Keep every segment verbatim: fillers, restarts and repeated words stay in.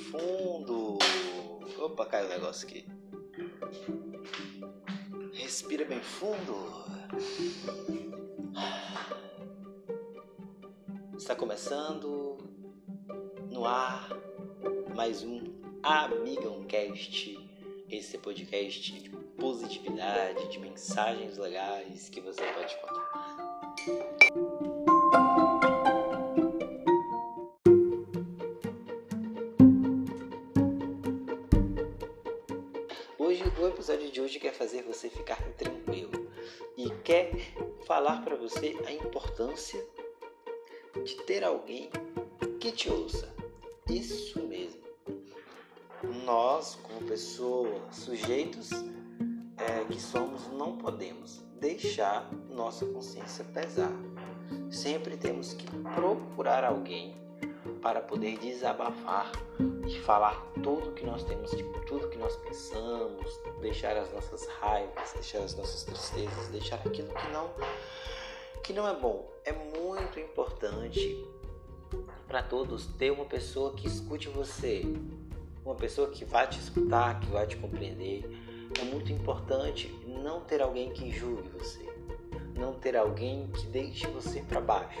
fundo. Opa, caiu o negócio aqui. Respira bem fundo. Está começando no ar mais um AmigãoCast. Esse podcast de positividade, de mensagens legais que você pode contar. Hoje, o episódio de hoje quer fazer você ficar tranquilo e quer falar para você a importância de ter alguém que te ouça. Isso mesmo. Nós, como pessoas, sujeitos é, que somos, não podemos deixar nossa consciência pesar. Sempre temos que procurar alguém para poder desabafar e falar tudo que nós temos, tudo que nós pensamos, deixar as nossas raivas, deixar as nossas tristezas, deixar aquilo que não, que não é bom. É muito importante para todos ter uma pessoa que escute você. Uma pessoa que vai te escutar, que vai te compreender. É muito importante não ter alguém que julgue você, não ter alguém que deixe você para baixo,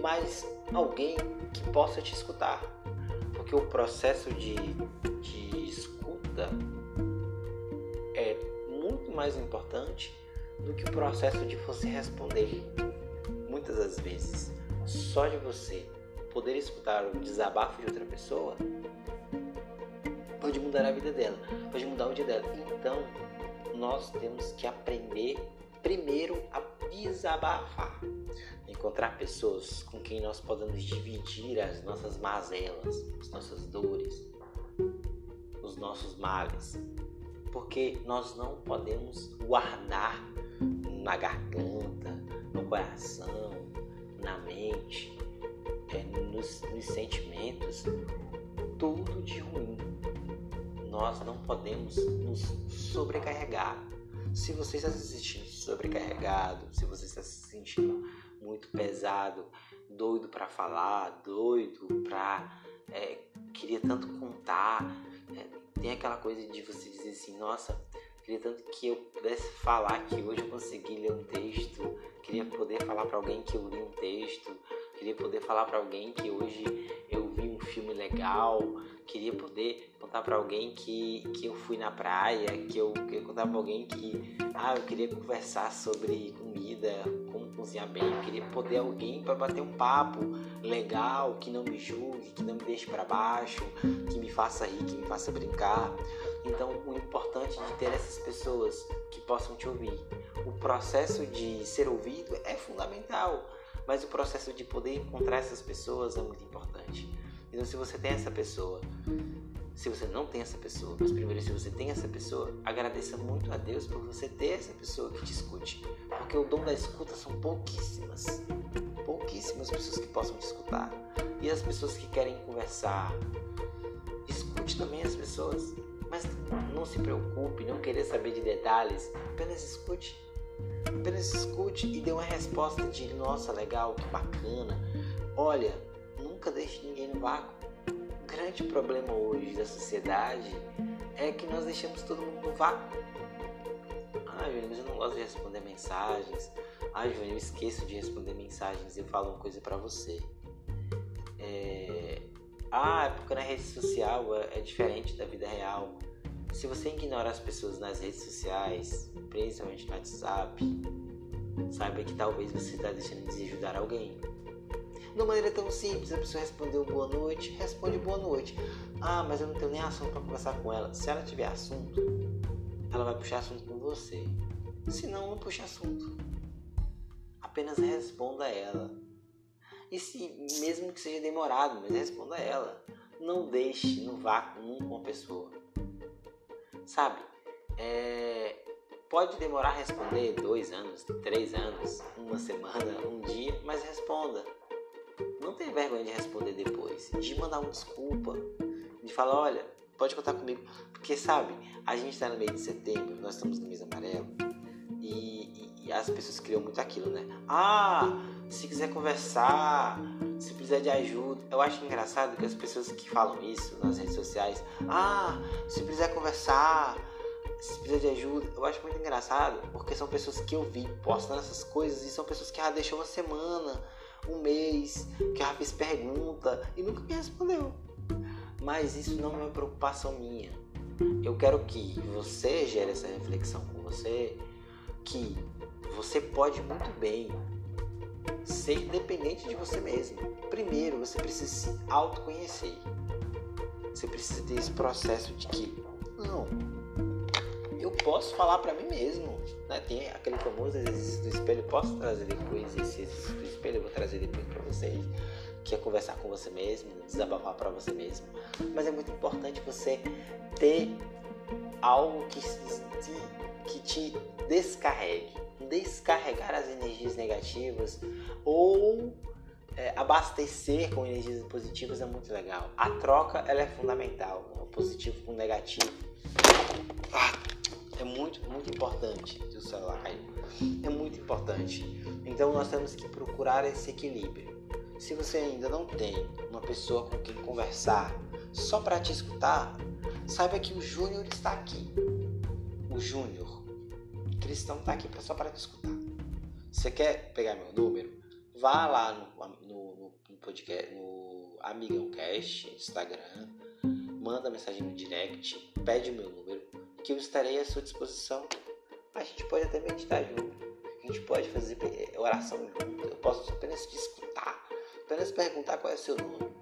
mas alguém que possa te escutar, porque o processo de, de escuta é muito mais importante do que o processo de você responder. Muitas das vezes, só de você poder escutar o desabafo de outra pessoa pode mudar a vida dela, pode mudar o dia dela. Então, nós temos que aprender primeiro a desabafar, encontrar pessoas com quem nós podemos dividir as nossas mazelas, as nossas dores, os nossos males, porque nós não podemos guardar na garganta, no coração, na mente, nos, nos sentimentos, tudo de ruim. Nós não podemos nos sobrecarregar. Se você está se sentindo sobrecarregado, se você está se sentindo muito pesado, doido para falar, doido para... É, queria tanto contar, é, tem aquela coisa de você dizer assim, nossa, queria tanto que eu pudesse falar que hoje eu consegui ler um texto, queria poder falar para alguém que eu li um texto, queria poder falar para alguém que hoje eu vi um filme legal, queria poder contar para alguém que, que eu fui na praia, que eu queria contar para alguém que ah, eu queria conversar sobre comida, como cozinhar bem, eu queria poder alguém para bater um papo legal, que não me julgue, que não me deixe para baixo, que me faça rir, que me faça brincar. Então, o importante de ter essas pessoas que possam te ouvir. O processo de ser ouvido é fundamental, mas o processo de poder encontrar essas pessoas é muito importante. Então, se você tem essa pessoa, se você não tem essa pessoa, mas primeiro, se você tem essa pessoa, agradeça muito a Deus por você ter essa pessoa que te escute, porque o dom da escuta são pouquíssimas, pouquíssimas pessoas que possam te escutar. E as pessoas que querem conversar, escute também as pessoas, mas não se preocupe, não querer saber de detalhes, apenas escute. Apenas escute e dê uma resposta de nossa, legal, que bacana. Olha, nunca deixe ninguém no vácuo. O grande problema hoje da sociedade é que nós deixamos todo mundo no vácuo. Ah, Júnior, mas eu não gosto de responder mensagens. Ah, Júnior, eu esqueço de responder mensagens e falo uma coisa pra você. É... Ah, é porque na rede social é diferente da vida real. Se você ignora as pessoas nas redes sociais, principalmente no WhatsApp, saiba que talvez você está deixando de ajudar alguém. De uma maneira tão simples, a pessoa respondeu boa noite, responde boa noite. Ah, mas eu não tenho nem assunto para conversar com ela. Se ela tiver assunto, ela vai puxar assunto com você. Se não, não puxa assunto. Apenas responda a ela. E se, mesmo que seja demorado, mas responda a ela. Não deixe no vácuo nunca uma pessoa. Sabe, é, pode demorar a responder dois anos, três anos, uma semana, um dia, mas responda. Não tenha vergonha de responder depois, de mandar uma desculpa, de falar, olha, pode contar comigo. Porque, sabe, a gente está no meio de setembro, nós estamos no mês amarelo, e, e, E as pessoas criam muito aquilo, né? Ah, se quiser conversar, se precisar de ajuda. Eu acho engraçado que as pessoas que falam isso nas redes sociais, ah, se precisar conversar, se precisar de ajuda, eu acho muito engraçado, porque são pessoas que eu vi postando essas coisas e são pessoas que já deixou uma semana, um mês, que já fez pergunta e nunca me respondeu. Mas isso não é uma preocupação minha. Eu quero que você gere essa reflexão com você, que você pode muito bem ser dependente de você mesmo. Primeiro, você precisa se autoconhecer. Você precisa ter esse processo de que, não, eu posso falar para mim mesmo, né? Tem aquele famoso exercício do espelho. Posso trazer o exercício do espelho? Eu vou trazer depois para vocês, que é conversar com você mesmo, desabafar para você mesmo. Mas é muito importante você ter algo que, que te descarregue, descarregar as energias negativas ou é, abastecer com energias positivas é muito legal. A troca, ela é fundamental, o positivo com o negativo. Ah, é muito, muito importante o celular, é muito importante. Então nós temos que procurar esse equilíbrio. Se você ainda não tem uma pessoa com quem conversar só para te escutar, saiba que o Júnior está aqui. O Júnior Cristão está aqui só para te escutar. Você quer pegar meu número? Vá lá no, no, no podcast, no AmigãoCast, Instagram, manda mensagem no direct, pede meu número, que eu estarei à sua disposição. A gente pode até meditar junto, a gente pode fazer oração junto, eu posso apenas te escutar, apenas perguntar qual é o seu nome.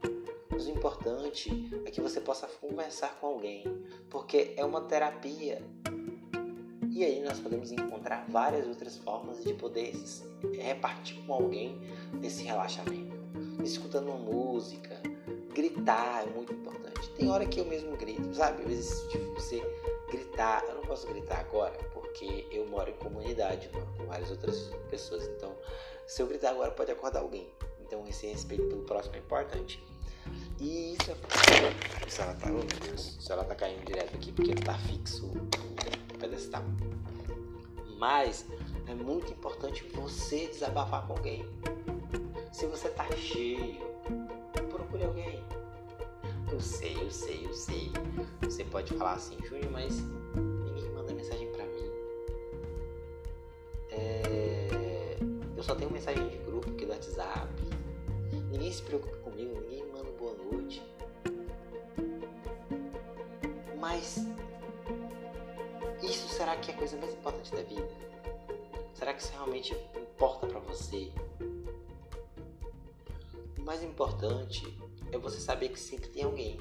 Mas o importante é que você possa conversar com alguém, porque é uma terapia. E aí nós podemos encontrar várias outras formas de poder repartir com alguém esse relaxamento. Escutando uma música, gritar é muito importante. Tem hora que eu mesmo grito, sabe? Às vezes tipo, você gritar, eu não posso gritar agora, porque eu moro em comunidade, moro com várias outras pessoas. Então, se eu gritar agora pode acordar alguém. Então esse respeito pelo próximo é importante. E isso é... Se ela tá, se ela tá caindo direto aqui, porque tá fixo... pedestal. Mas é muito importante você desabafar com alguém. Se você tá cheio, procure alguém. Eu sei, eu sei, eu sei. Você pode falar assim, Júlio, mas ninguém manda mensagem pra mim. É... Eu só tenho mensagem de grupo aqui do WhatsApp. Ninguém se preocupa comigo, ninguém manda boa noite. Mas... isso será que é a coisa mais importante da vida? Será que isso realmente importa pra você? O mais importante é você saber que sempre tem alguém.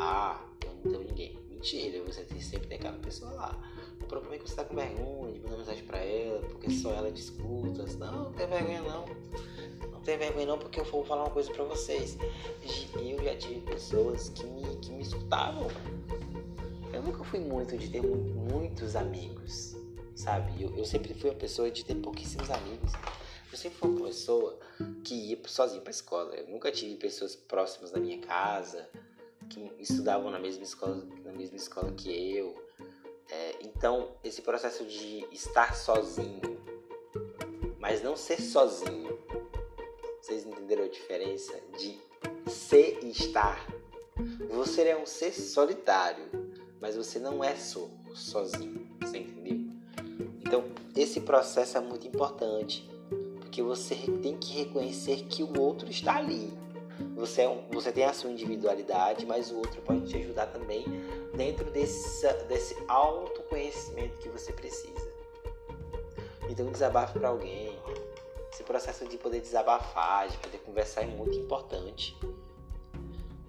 Ah, eu não tenho ninguém. Mentira, você sempre tem aquela pessoa lá. O problema é que você tá com vergonha de mandar mensagem pra ela, porque só ela te escuta. Não, não tem vergonha não. Não tem vergonha não, porque eu vou falar uma coisa pra vocês. Eu já tive pessoas que me, que me escutavam. Eu nunca fui muito de ter muitos amigos, sabe? Eu, eu sempre fui uma pessoa de ter pouquíssimos amigos. Eu sempre fui uma pessoa que ia sozinha pra escola. Eu nunca tive pessoas próximas da minha casa, que estudavam na mesma escola, na mesma escola que eu. É, então, esse processo de estar sozinho, mas não ser sozinho. Vocês entenderam a diferença de ser e estar? Você é um ser solitário. Mas você não é só, sozinho, você entendeu? Então, esse processo é muito importante, porque você tem que reconhecer que o outro está ali. Você, é um, você tem a sua individualidade, mas o outro pode te ajudar também dentro desse, desse autoconhecimento que você precisa. Então, desabafe para alguém. Esse processo de poder desabafar, de poder conversar é muito importante.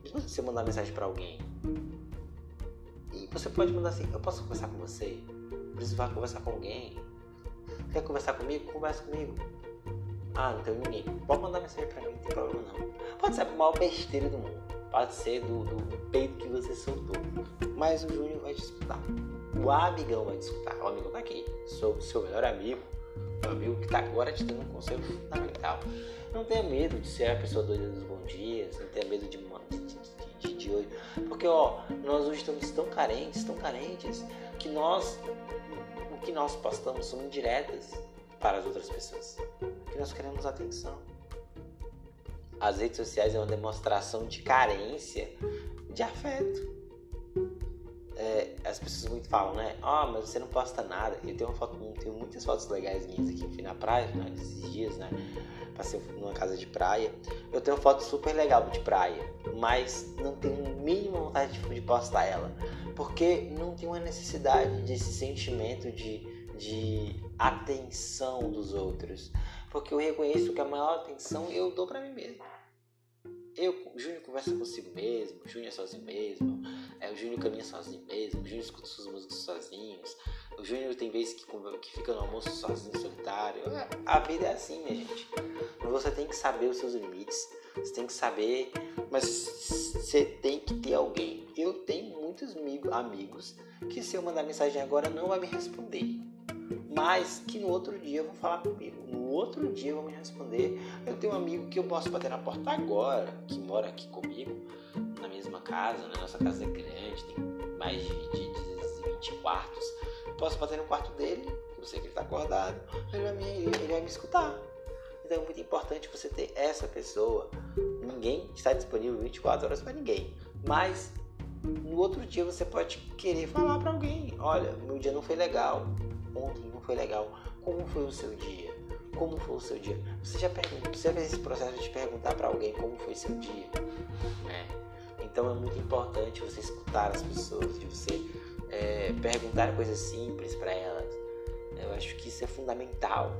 Mesmo se você mandar mensagem para alguém, você pode mandar assim, eu posso conversar com você? Preciso conversar com alguém? Quer conversar comigo? Conversa comigo. Ah, não tem ninguém. Pode mandar mensagem pra mim, não tem problema não. Pode ser a maior besteira do mundo. Pode ser do, do peito que você soltou. Mas o Júnior vai te escutar. O amigão vai te escutar. O amigão tá aqui. Sou o seu melhor amigo. O amigo que tá agora te dando um conselho fundamental. Não tenha medo de ser a pessoa doida dos bons dias. Não tenha medo de De, de hoje, porque ó, nós hoje estamos tão carentes, tão carentes que nós, o que nós postamos são indiretas, para as outras pessoas, porque nós queremos atenção. As redes sociais é uma demonstração de carência de afeto. É, as pessoas muito falam, né? Ah, oh, mas você não posta nada. Eu tenho, uma foto, tenho muitas fotos legais minhas aqui. Eu fui na praia, no final desses dias, né? Passei numa casa de praia. Eu tenho uma foto super legal de praia, mas não tenho a mínima vontade de, de postar ela, porque não tenho a necessidade desse sentimento de... de atenção dos outros, porque eu reconheço que a maior atenção eu dou pra mim mesmo. Eu, o Júnior conversa consigo mesmo, o Júnior é sozinho mesmo, é, o Júnior caminha sozinho mesmo, o Júnior escuta suas músicas sozinhos, o Júnior tem vezes que, que fica no almoço sozinho, solitário. A vida é assim, minha gente. Você tem que saber os seus limites, você tem que saber, mas você tem que ter alguém. Eu tenho muitos amigos que, se eu mandar mensagem agora, não vai me responder, mas que no outro dia vão falar comigo, no outro dia vão me responder. Eu tenho um amigo que eu posso bater na porta agora, que mora aqui comigo, na mesma casa, né? Nossa casa é grande, tem mais de vinte quartos. Eu posso bater no quarto dele, eu sei que ele está acordado, ele vai, me, ele vai me escutar. Então é muito importante você ter essa pessoa. Ninguém está disponível vinte e quatro horas para ninguém, mas no outro dia você pode querer falar para alguém: olha, meu dia não foi legal, ontem não foi legal, como foi o seu dia? Como foi o seu dia? Você já pergunta, você fez esse processo de perguntar para alguém como foi seu dia, né? Então é muito importante você escutar as pessoas, de você é, perguntar coisas simples para elas. Eu acho que isso é fundamental.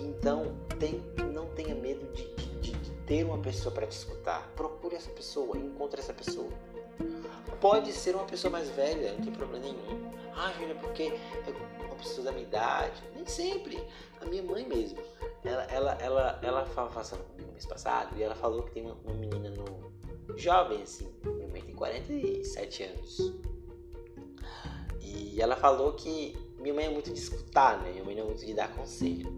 Então tem, não tenha medo de, de, de ter uma pessoa para te escutar. Procure essa pessoa, encontre essa pessoa. Pode ser uma pessoa mais velha, não tem problema nenhum. Ah, Júlia, porque é uma pessoa da minha idade. Nem sempre. A minha mãe mesmo, ela, ela, ela, ela falou comigo no mês passado, e ela falou que tem uma, uma menina no, jovem, assim. Minha mãe tem quarenta e sete anos. E ela falou que minha mãe é muito de escutar, né? Minha mãe não é muito de dar conselho.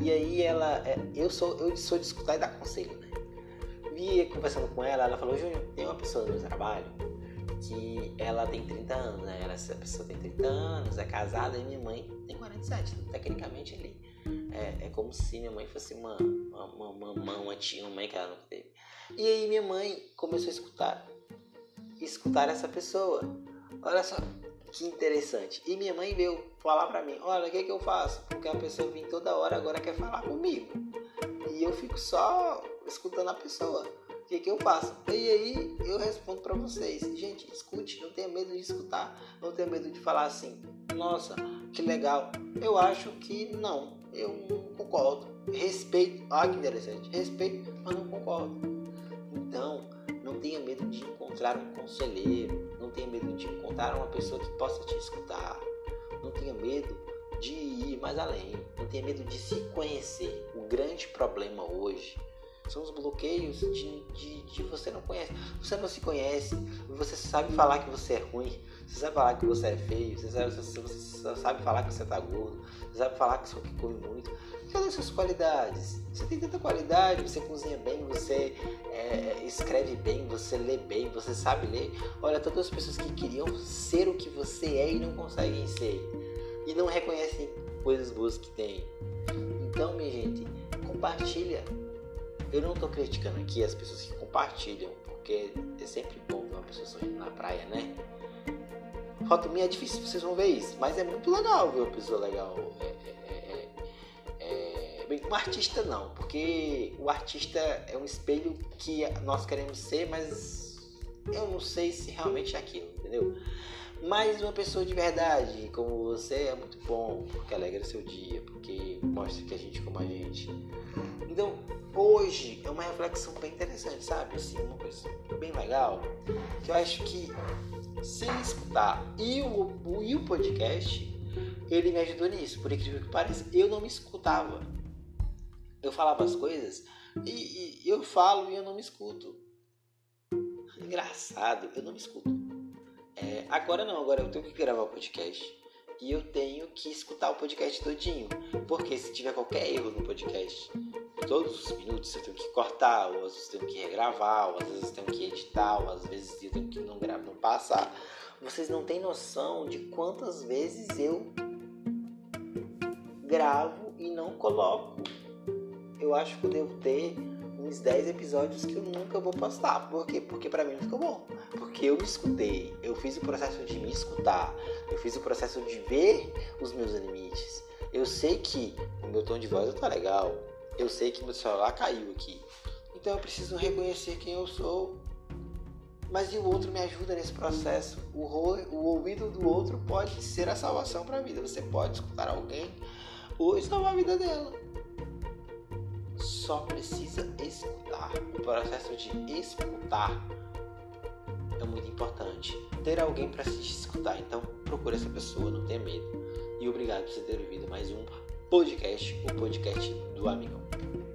E aí ela... Eu sou, eu sou de escutar e dar conselho, né? E conversando com ela, ela falou: Júnior, tem uma pessoa no meu trabalho que ela tem trinta anos, né? Ela, essa pessoa tem trinta anos, é casada, e minha mãe tem quarenta e sete. Então, tecnicamente, ali é, é como se minha mãe fosse uma uma mamãe, uma tia, uma mãe que ela nunca teve. E aí minha mãe começou a escutar, escutar essa pessoa. Olha só que interessante. E minha mãe veio falar pra mim: olha, o que é que eu faço? Porque a pessoa vem toda hora, agora quer falar comigo, e eu fico só escutando a pessoa. O que, que eu faço? E aí eu respondo pra vocês: gente, escute, não tenha medo de escutar, não tenha medo de falar assim: nossa, que legal, eu acho que não, eu não concordo, respeito, olha que interessante, respeito, mas não concordo. Então, não tenha medo de encontrar um conselheiro, não tenha medo de encontrar uma pessoa que possa te escutar, não tenha medo de ir mais além, não tenha medo de se conhecer. O grande problema hoje são os bloqueios de, de, de você não conhece. Você não se conhece, você sabe falar que você é ruim, você sabe falar que você é feio, você sabe, você, você sabe falar que você tá gordo, você sabe falar que você come muito. Cadê as suas qualidades? Você tem tanta qualidade, você cozinha bem, você é, escreve bem, você lê bem, você sabe ler. Olha, todas as pessoas que queriam ser o que você é e não conseguem ser, e não reconhecem coisas boas que tem. Então, minha gente, compartilha. Eu não estou criticando aqui as pessoas que compartilham, porque é sempre bom ver uma pessoa sorrindo na praia, né? Foto minha é difícil, vocês vão ver isso, mas é muito legal ver uma pessoa legal. É, é, é... Bem, um artista não, porque o artista é um espelho que nós queremos ser, mas eu não sei se realmente é aquilo, entendeu? Mas uma pessoa de verdade, como você, é muito bom, porque alegra o seu dia, porque mostra que a gente como a gente. Então, hoje é uma reflexão bem interessante, sabe? Assim, uma coisa bem legal, que eu acho que sem escutar, e o, o, e o podcast, ele me ajudou nisso. Por incrível que pareça, eu não me escutava. Eu falava as coisas, e, e eu falo e eu não me escuto. Engraçado, eu não me escuto. É, agora não, agora eu tenho que gravar o podcast, e eu tenho que escutar o podcast todinho, porque se tiver qualquer erro no podcast, todos os minutos eu tenho que cortar, ou às vezes eu tenho que regravar, ou às vezes eu tenho que editar, ou às vezes eu tenho que não gravar, não passar. Vocês não têm noção de quantas vezes eu gravo e não coloco. Eu acho que eu devo ter uns dez episódios que eu nunca vou postar. Por quê? Porque pra mim não ficou bom. Porque eu me escutei, eu fiz o processo de me escutar, eu fiz o processo de ver os meus limites. Eu sei que o meu tom de voz não tá legal, eu sei que meu celular caiu aqui. Então eu preciso reconhecer quem eu sou. Mas e o outro me ajuda nesse processo. O, ro- o ouvido do outro pode ser a salvação para a vida. Você pode escutar alguém ou salvar a vida dela. Só precisa escutar. O processo de escutar é muito importante. Ter alguém para se escutar. Então procure essa pessoa, não tenha medo. E obrigado por você ter ouvido mais um podcast, o podcast do Amigão.